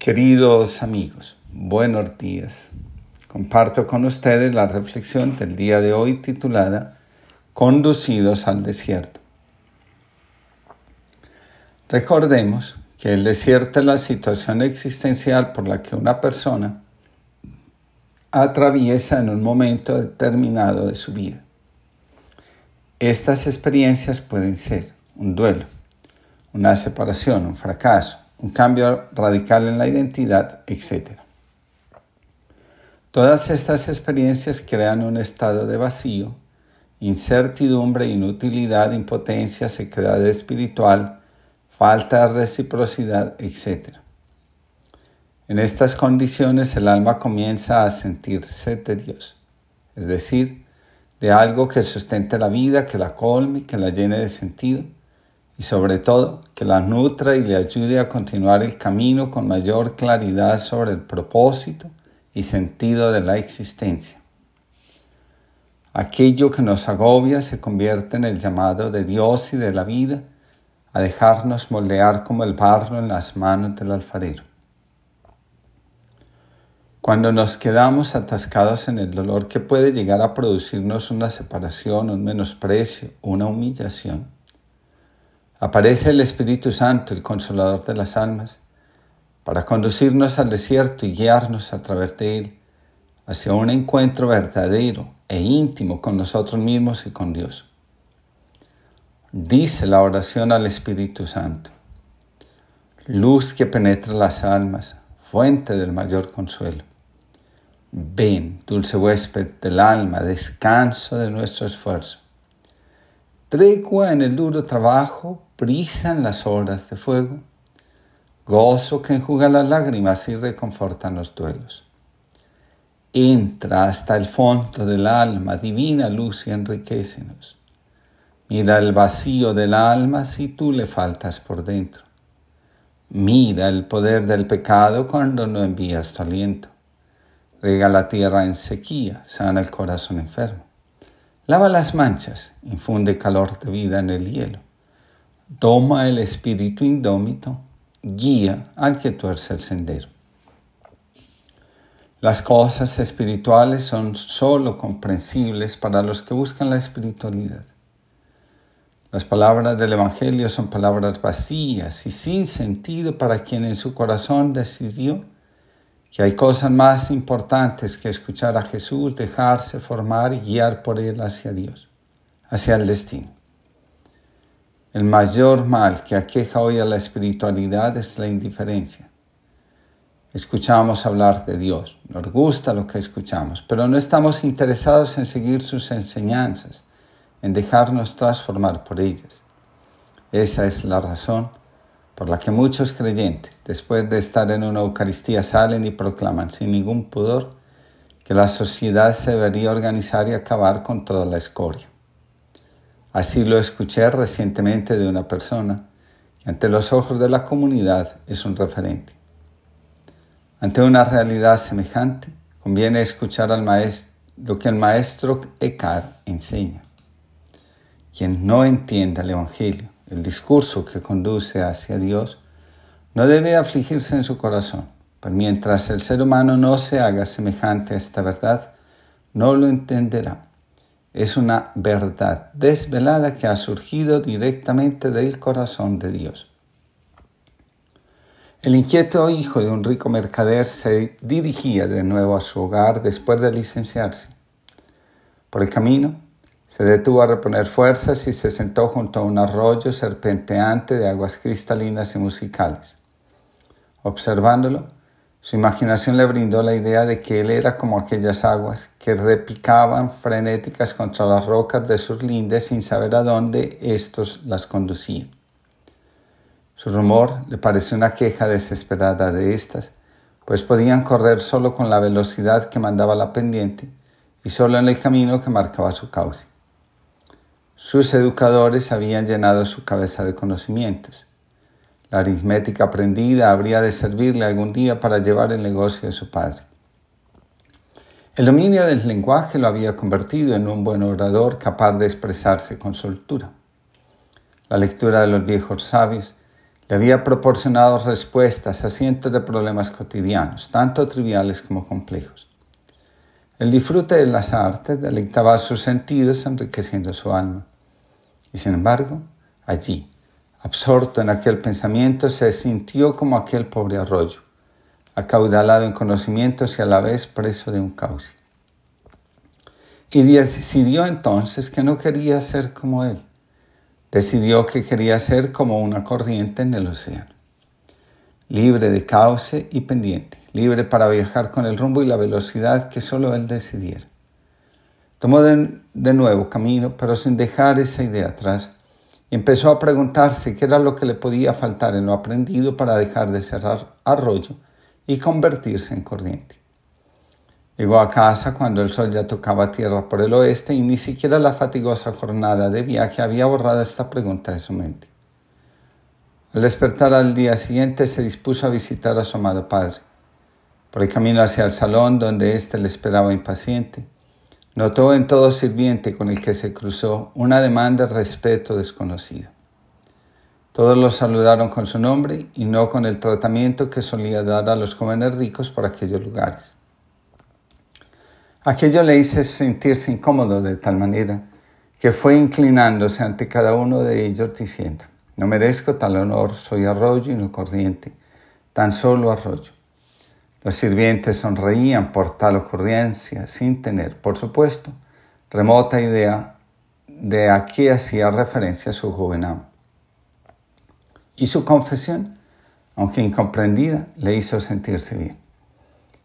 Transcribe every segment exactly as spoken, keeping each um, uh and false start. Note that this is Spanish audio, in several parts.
Queridos amigos, buenos días. Comparto con ustedes la reflexión del día de hoy titulada Conducidos al Desierto. Recordemos que el desierto es la situación existencial por la que una persona atraviesa en un momento determinado de su vida. Estas experiencias pueden ser un duelo, una separación, un fracaso, un cambio radical en la identidad, etcétera. Todas estas experiencias crean un estado de vacío, incertidumbre, inutilidad, impotencia, sequedad espiritual, falta de reciprocidad, etcétera. En estas condiciones el alma comienza a sentirse de Dios, es decir, de algo que sustente la vida, que la colme, que la llene de sentido, y sobre todo, que la nutra y le ayude a continuar el camino con mayor claridad sobre el propósito y sentido de la existencia. Aquello que nos agobia se convierte en el llamado de Dios y de la vida a dejarnos moldear como el barro en las manos del alfarero. Cuando nos quedamos atascados en el dolor que puede llegar a producirnos una separación, un menosprecio, una humillación, aparece el Espíritu Santo, el Consolador de las almas, para conducirnos al desierto y guiarnos a través de él hacia un encuentro verdadero e íntimo con nosotros mismos y con Dios. Dice la oración al Espíritu Santo: luz que penetra las almas, fuente del mayor consuelo. Ven, dulce huésped del alma, descanso de nuestro esfuerzo. Tregua en el duro trabajo, brisa en las horas de fuego, gozo que enjuga las lágrimas y reconforta los duelos. Entra hasta el fondo del alma, divina luz, y enriquecenos. Mira el vacío del alma si tú le faltas por dentro. Mira el poder del pecado cuando no envías tu aliento. Riega la tierra en sequía, sana el corazón enfermo. Lava las manchas, infunde calor de vida en el hielo. Toma el espíritu indómito, guía al que tuerce el sendero. Las cosas espirituales son sólo comprensibles para los que buscan la espiritualidad. Las palabras del Evangelio son palabras vacías y sin sentido para quien en su corazón decidió que hay cosas más importantes que escuchar a Jesús, dejarse formar y guiar por él hacia Dios, hacia el destino. El mayor mal que aqueja hoy a la espiritualidad es la indiferencia. Escuchamos hablar de Dios, nos gusta lo que escuchamos, pero no estamos interesados en seguir sus enseñanzas, en dejarnos transformar por ellas. Esa es la razón por la que muchos creyentes, después de estar en una Eucaristía, salen y proclaman sin ningún pudor que la sociedad se debería organizar y acabar con toda la escoria. Así lo escuché recientemente de una persona que ante los ojos de la comunidad es un referente. Ante una realidad semejante, conviene escuchar al maestro, lo que el maestro Eckhart enseña. Quien no entienda el Evangelio, el discurso que conduce hacia Dios, no debe afligirse en su corazón, pues mientras el ser humano no se haga semejante a esta verdad, no lo entenderá. Es una verdad desvelada que ha surgido directamente del corazón de Dios. El inquieto hijo de un rico mercader se dirigía de nuevo a su hogar después de licenciarse. Por el camino, se detuvo a reponer fuerzas y se sentó junto a un arroyo serpenteante de aguas cristalinas y musicales. Observándolo, su imaginación le brindó la idea de que él era como aquellas aguas que repicaban frenéticas contra las rocas de sus lindes sin saber a dónde éstos las conducían. Su rumor le pareció una queja desesperada de éstas, pues podían correr solo con la velocidad que mandaba la pendiente y solo en el camino que marcaba su cauce. Sus educadores habían llenado su cabeza de conocimientos. La aritmética aprendida habría de servirle algún día para llevar el negocio de su padre. El dominio del lenguaje lo había convertido en un buen orador capaz de expresarse con soltura. La lectura de los viejos sabios Le había proporcionado respuestas a cientos de problemas cotidianos, tanto triviales como complejos. El disfrute de las artes deleitaba sus sentidos, enriqueciendo su alma. Y sin embargo, allí, absorto en aquel pensamiento, se sintió como aquel pobre arroyo, acaudalado en conocimientos y a la vez preso de un cauce. Y decidió entonces que no quería ser como él. Decidió que quería ser como una corriente en el océano, libre de cauce y pendiente, libre para viajar con el rumbo y la velocidad que solo él decidiera. Tomó de, de nuevo camino, pero sin dejar esa idea atrás, y empezó a preguntarse qué era lo que le podía faltar en lo aprendido para dejar de cerrar arroyo y convertirse en corriente. Llegó a casa cuando el sol ya tocaba tierra por el oeste y ni siquiera la fatigosa jornada de viaje había borrado esta pregunta de su mente. Al despertar al día siguiente se dispuso a visitar a su amado padre. Por el camino hacia el salón donde éste le esperaba impaciente, notó en todo sirviente con el que se cruzó un ademán de respeto desconocido. Todos lo saludaron con su nombre y no con el tratamiento que solía dar a los jóvenes ricos por aquellos lugares. Aquello le hizo sentirse incómodo de tal manera que fue inclinándose ante cada uno de ellos diciendo: «No merezco tal honor, soy arroyo y no corriente, tan solo arroyo». Los sirvientes sonreían por tal ocurrencia sin tener, por supuesto, remota idea de a qué hacía referencia su joven amo. Y su confesión, aunque incomprendida, le hizo sentirse bien.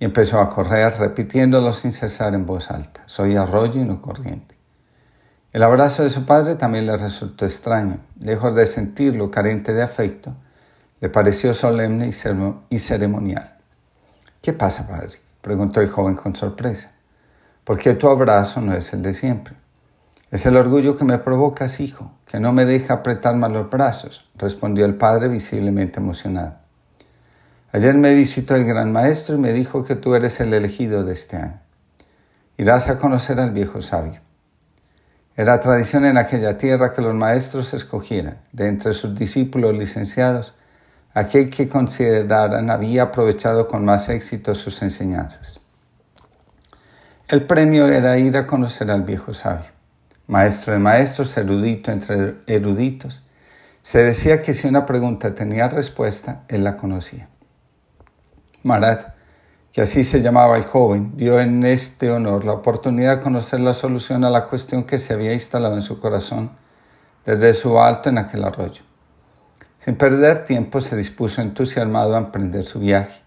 Y empezó a correr, repitiéndolo sin cesar en voz alta: «Soy arroyo y no corriente». El abrazo de su padre también le resultó extraño. Lejos de sentirlo carente de afecto, le pareció solemne y ceremonial. «¿Qué pasa, padre?», preguntó el joven con sorpresa. «¿Por qué tu abrazo no es el de siempre?». «Es el orgullo que me provocas, hijo, que no me deja apretar más los brazos», respondió el padre visiblemente emocionado. «Ayer me visitó el gran maestro y me dijo que tú eres el elegido de este año. Irás a conocer al viejo sabio». Era tradición en aquella tierra que los maestros escogieran, de entre sus discípulos licenciados, aquel que consideraran había aprovechado con más éxito sus enseñanzas. El premio era ir a conocer al viejo sabio, maestro de maestros, erudito entre eruditos. Se decía que si una pregunta tenía respuesta, él la conocía. Marat, que así se llamaba el joven, vio en este honor la oportunidad de conocer la solución a la cuestión que se había instalado en su corazón desde su alto en aquel arroyo. Sin perder tiempo se dispuso entusiasmado a emprender su viaje.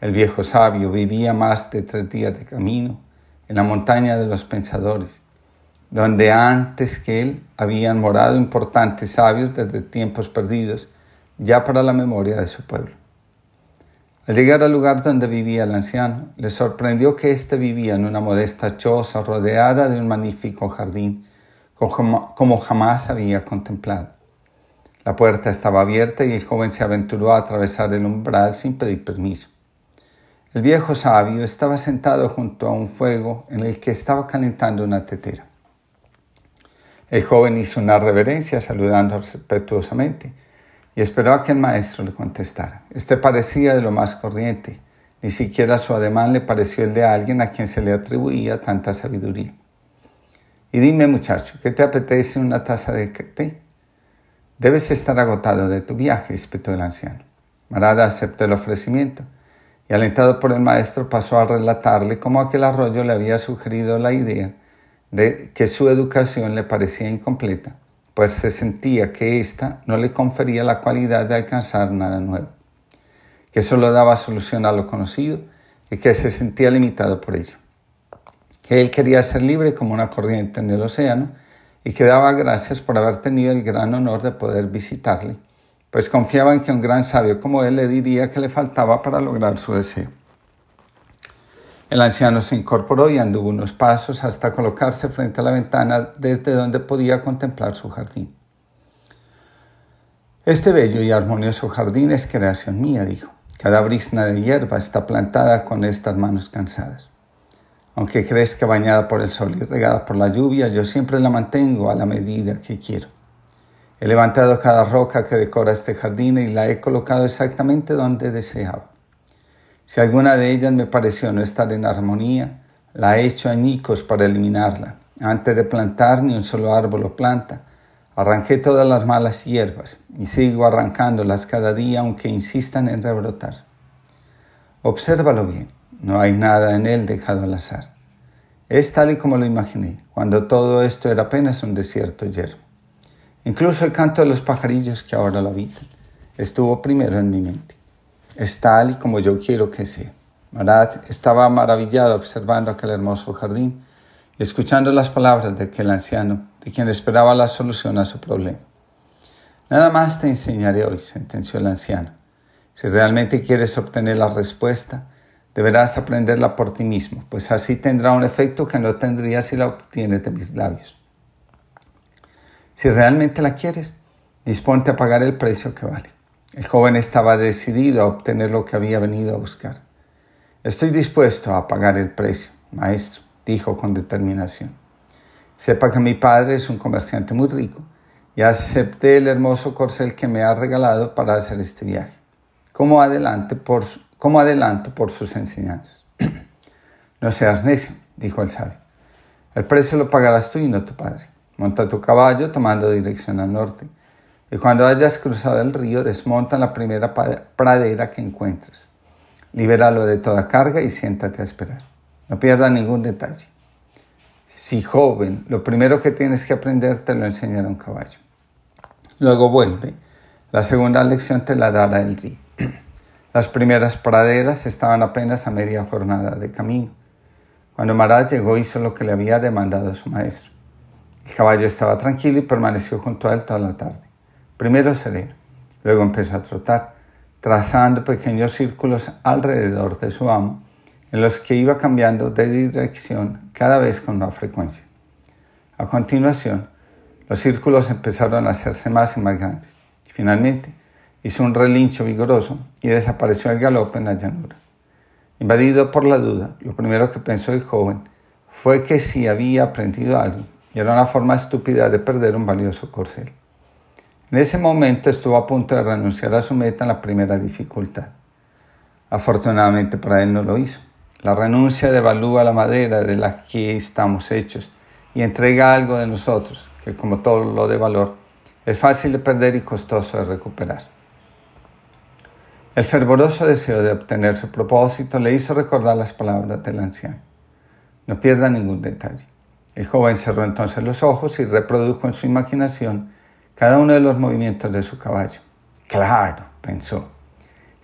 El viejo sabio vivía más de tres días de camino en la montaña de los pensadores, donde antes que él habían morado importantes sabios desde tiempos perdidos, ya para la memoria de su pueblo. Al llegar al lugar donde vivía el anciano, le sorprendió que éste vivía en una modesta choza rodeada de un magnífico jardín, como jamás había contemplado. La puerta estaba abierta y el joven se aventuró a atravesar el umbral sin pedir permiso. El viejo sabio estaba sentado junto a un fuego en el que estaba calentando una tetera. El joven hizo una reverencia saludando respetuosamente, y esperó a que el maestro le contestara. Este parecía de lo más corriente. Ni siquiera su ademán le pareció el de alguien a quien se le atribuía tanta sabiduría. «Y dime, muchacho, ¿qué te apetece una taza de té? Debes estar agotado de tu viaje», espetó el anciano. Marada aceptó el ofrecimiento y, alentado por el maestro, pasó a relatarle cómo aquel arroyo le había sugerido la idea de que su educación le parecía incompleta, pues se sentía que ésta no le confería la cualidad de alcanzar nada nuevo, que solo daba solución a lo conocido y que se sentía limitado por ello, que él quería ser libre como una corriente en el océano y que daba gracias por haber tenido el gran honor de poder visitarle, pues confiaba en que un gran sabio como él le diría que le faltaba para lograr su deseo. El anciano se incorporó y anduvo unos pasos hasta colocarse frente a la ventana desde donde podía contemplar su jardín. «Este bello y armonioso jardín es creación mía», dijo. «Cada brizna de hierba está plantada con estas manos cansadas. Aunque crezca bañada por el sol y regada por la lluvia, yo siempre la mantengo a la medida que quiero. He levantado cada roca que decora este jardín y la he colocado exactamente donde deseaba. Si alguna de ellas me pareció no estar en armonía, la he hecho añicos para eliminarla. Antes de plantar ni un solo árbol o planta, arranqué todas las malas hierbas y sigo arrancándolas cada día aunque insistan en rebrotar. Obsérvalo bien, no hay nada en él dejado al azar. Es tal y como lo imaginé, cuando todo esto era apenas un desierto yermo. Incluso el canto de los pajarillos que ahora lo habitan estuvo primero en mi mente. Es tal y como yo quiero que sea. Marat estaba maravillado observando aquel hermoso jardín y escuchando las palabras de aquel anciano, de quien esperaba la solución a su problema. Nada más te enseñaré hoy, sentenció el anciano. Si realmente quieres obtener la respuesta, deberás aprenderla por ti mismo, pues así tendrá un efecto que no tendría si la obtienes de mis labios. Si realmente la quieres, disponte a pagar el precio que vale. El joven estaba decidido a obtener lo que había venido a buscar. Estoy dispuesto a pagar el precio, maestro, dijo con determinación. Sepa que mi padre es un comerciante muy rico y acepté el hermoso corcel que me ha regalado para hacer este viaje. Como adelante por, como adelanto por sus enseñanzas. No seas necio, dijo el sabio. El precio lo pagarás tú y no tu padre. Monta tu caballo tomando dirección al norte. Y cuando hayas cruzado el río, desmonta la primera pradera que encuentres. Libéralo de toda carga y siéntate a esperar. No pierdas ningún detalle. Si joven, lo primero que tienes que aprender te lo enseñará un caballo. Luego vuelve. La segunda lección te la dará el río. Las primeras praderas estaban apenas a media jornada de camino. Cuando Marat llegó, hizo lo que le había demandado su maestro. El caballo estaba tranquilo y permaneció junto a él toda la tarde. Primero sereno, luego empezó a trotar, trazando pequeños círculos alrededor de su amo, en los que iba cambiando de dirección cada vez con más frecuencia. A continuación, los círculos empezaron a hacerse más y más grandes. Finalmente, hizo un relincho vigoroso y desapareció al galope en la llanura. Invadido por la duda, lo primero que pensó el joven fue que si había aprendido algo, y era una forma estúpida de perder un valioso corcel. En ese momento estuvo a punto de renunciar a su meta en la primera dificultad. Afortunadamente para él no lo hizo. La renuncia devalúa la madera de la que estamos hechos y entrega algo de nosotros, que como todo lo de valor, es fácil de perder y costoso de recuperar. El fervoroso deseo de obtener su propósito le hizo recordar las palabras del anciano. No pierda ningún detalle. El joven cerró entonces los ojos y reprodujo en su imaginación cada uno de los movimientos de su caballo. Claro, pensó.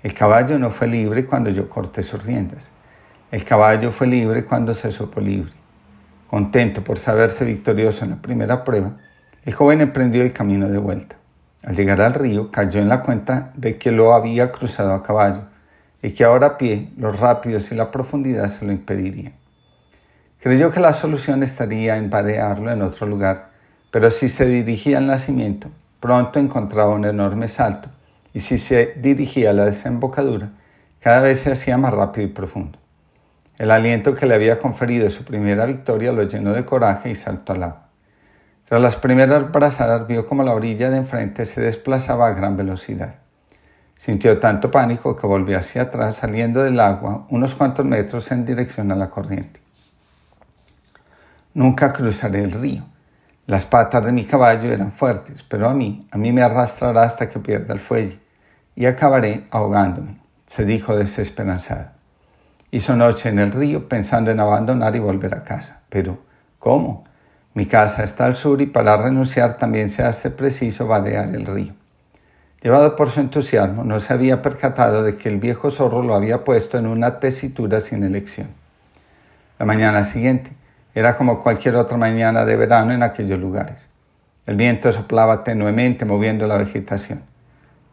El caballo no fue libre cuando yo corté sus riendas. El caballo fue libre cuando se supo libre. Contento por saberse victorioso en la primera prueba, el joven emprendió el camino de vuelta. Al llegar al río, cayó en la cuenta de que lo había cruzado a caballo y que ahora a pie, los rápidos y la profundidad se lo impedirían. Creyó que la solución estaría en vadearlo en otro lugar, pero si se dirigía al nacimiento, pronto encontraba un enorme salto, y si se dirigía a la desembocadura, cada vez se hacía más rápido y profundo. El aliento que le había conferido su primera victoria lo llenó de coraje y saltó al agua. Tras las primeras brazadas vio como la orilla de enfrente se desplazaba a gran velocidad. Sintió tanto pánico que volvió hacia atrás saliendo del agua unos cuantos metros en dirección a la corriente. Nunca cruzaré el río. Las patas de mi caballo eran fuertes, pero a mí, a mí me arrastrará hasta que pierda el fuelle, y acabaré ahogándome, se dijo desesperanzada. Hizo noche en el río pensando en abandonar y volver a casa. Pero, ¿cómo? Mi casa está al sur y para renunciar también se hace preciso vadear el río. Llevado por su entusiasmo, no se había percatado de que el viejo zorro lo había puesto en una tesitura sin elección. La mañana siguiente, era como cualquier otra mañana de verano en aquellos lugares. El viento soplaba tenuemente moviendo la vegetación.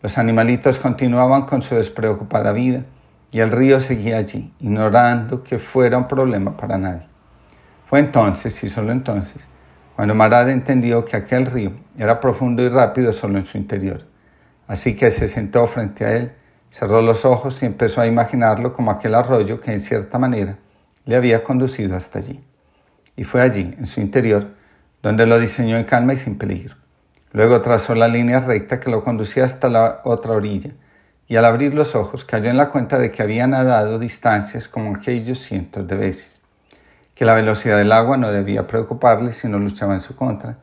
Los animalitos continuaban con su despreocupada vida y el río seguía allí, ignorando que fuera un problema para nadie. Fue entonces, y solo entonces, cuando Marat entendió que aquel río era profundo y rápido solo en su interior. Así que se sentó frente a él, cerró los ojos y empezó a imaginarlo como aquel arroyo que en cierta manera le había conducido hasta allí. Y fue allí, en su interior, donde lo diseñó en calma y sin peligro. Luego trazó la línea recta que lo conducía hasta la otra orilla, y al abrir los ojos cayó en la cuenta de que había nadado distancias como aquellos cientos de veces, que la velocidad del agua no debía preocuparle si no luchaba en su contra,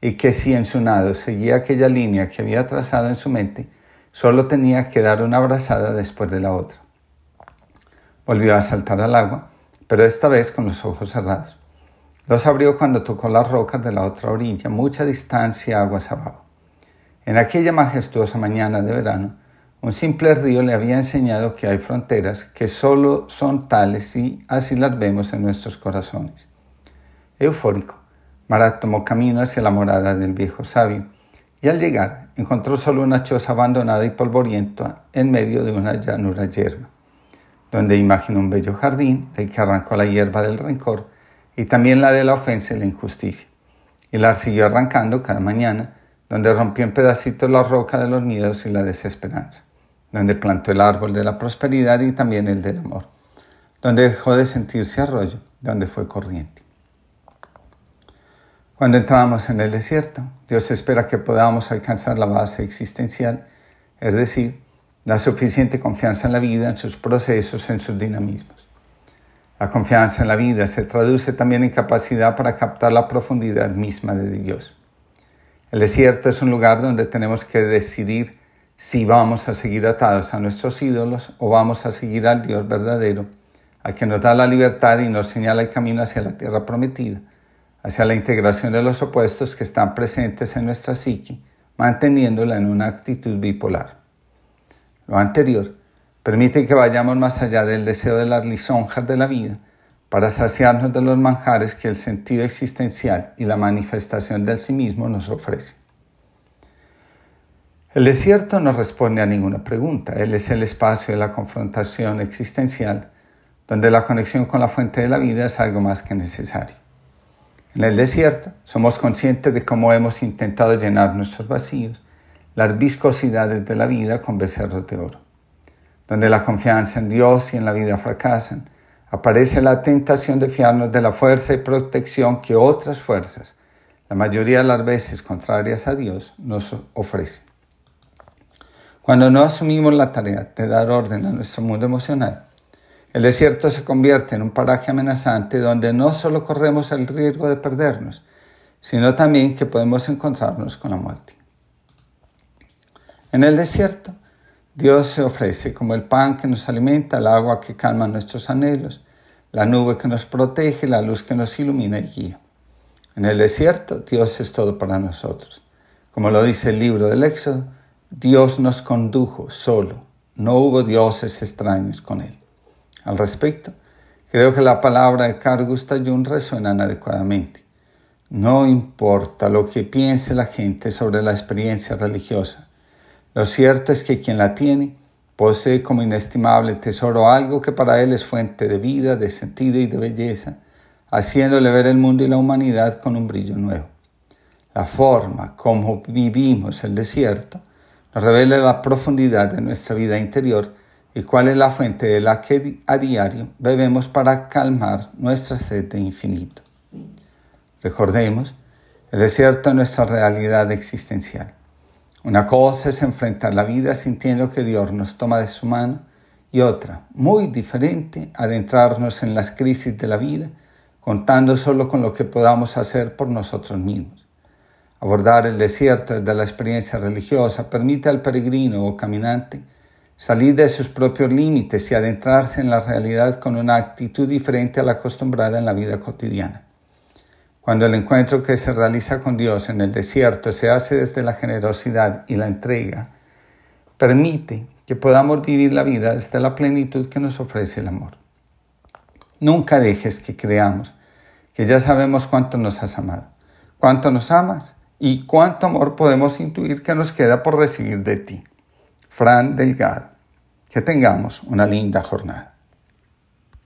y que si en su nado seguía aquella línea que había trazado en su mente, solo tenía que dar una brazada después de la otra. Volvió a saltar al agua, pero esta vez con los ojos cerrados. Los abrió cuando tocó las rocas de la otra orilla, mucha distancia aguas abajo. En aquella majestuosa mañana de verano, un simple río le había enseñado que hay fronteras que solo son tales y así las vemos en nuestros corazones. Eufórico, Marat tomó camino hacia la morada del viejo sabio y al llegar encontró solo una choza abandonada y polvorienta en medio de una llanura yerma, donde imaginó un bello jardín del que arrancó la hierba del rencor y también la de la ofensa y la injusticia, y la siguió arrancando cada mañana, donde rompió en pedacitos la roca de los miedos y la desesperanza, donde plantó el árbol de la prosperidad y también el del amor, donde dejó de sentirse arroyo, donde fue corriente. Cuando entramos en el desierto, Dios espera que podamos alcanzar la base existencial, es decir, la suficiente confianza en la vida, en sus procesos, en sus dinamismos. La confianza en la vida se traduce también en capacidad para captar la profundidad misma de Dios. El desierto es un lugar donde tenemos que decidir si vamos a seguir atados a nuestros ídolos o vamos a seguir al Dios verdadero, al que nos da la libertad y nos señala el camino hacia la tierra prometida, hacia la integración de los opuestos que están presentes en nuestra psique, manteniéndola en una actitud bipolar. Lo anterior permite que vayamos más allá del deseo de las lisonjas de la vida para saciarnos de los manjares que el sentido existencial y la manifestación del sí mismo nos ofrecen. El desierto no responde a ninguna pregunta. Él es el espacio de la confrontación existencial, donde la conexión con la fuente de la vida es algo más que necesario. En el desierto somos conscientes de cómo hemos intentado llenar nuestros vacíos, las viscosidades de la vida con becerros de oro. Donde la confianza en Dios y en la vida fracasan, aparece la tentación de fiarnos de la fuerza y protección que otras fuerzas, la mayoría de las veces contrarias a Dios, nos ofrecen. Cuando no asumimos la tarea de dar orden a nuestro mundo emocional, el desierto se convierte en un paraje amenazante donde no solo corremos el riesgo de perdernos, sino también que podemos encontrarnos con la muerte. En el desierto, Dios se ofrece como el pan que nos alimenta, el agua que calma nuestros anhelos, la nube que nos protege, la luz que nos ilumina y guía. En el desierto, Dios es todo para nosotros. Como lo dice el libro del Éxodo, Dios nos condujo solo, no hubo dioses extraños con él. Al respecto, creo que la palabra de Carl Gustav Jung resuena adecuadamente. No importa lo que piense la gente sobre la experiencia religiosa, lo cierto es que quien la tiene posee como inestimable tesoro algo que para él es fuente de vida, de sentido y de belleza, haciéndole ver el mundo y la humanidad con un brillo nuevo. La forma como vivimos el desierto nos revela la profundidad de nuestra vida interior y cuál es la fuente de la que a diario bebemos para calmar nuestra sed de infinito. Recordemos, el desierto es nuestra realidad existencial. Una cosa es enfrentar la vida sintiendo que Dios nos toma de su mano y otra, muy diferente, adentrarnos en las crisis de la vida contando solo con lo que podamos hacer por nosotros mismos. Abordar el desierto desde la experiencia religiosa permite al peregrino o caminante salir de sus propios límites y adentrarse en la realidad con una actitud diferente a la acostumbrada en la vida cotidiana. Cuando el encuentro que se realiza con Dios en el desierto se hace desde la generosidad y la entrega, permite que podamos vivir la vida desde la plenitud que nos ofrece el amor. Nunca dejes que creamos que ya sabemos cuánto nos has amado, cuánto nos amas y cuánto amor podemos intuir que nos queda por recibir de ti. Fran Delgado. Que tengamos una linda jornada.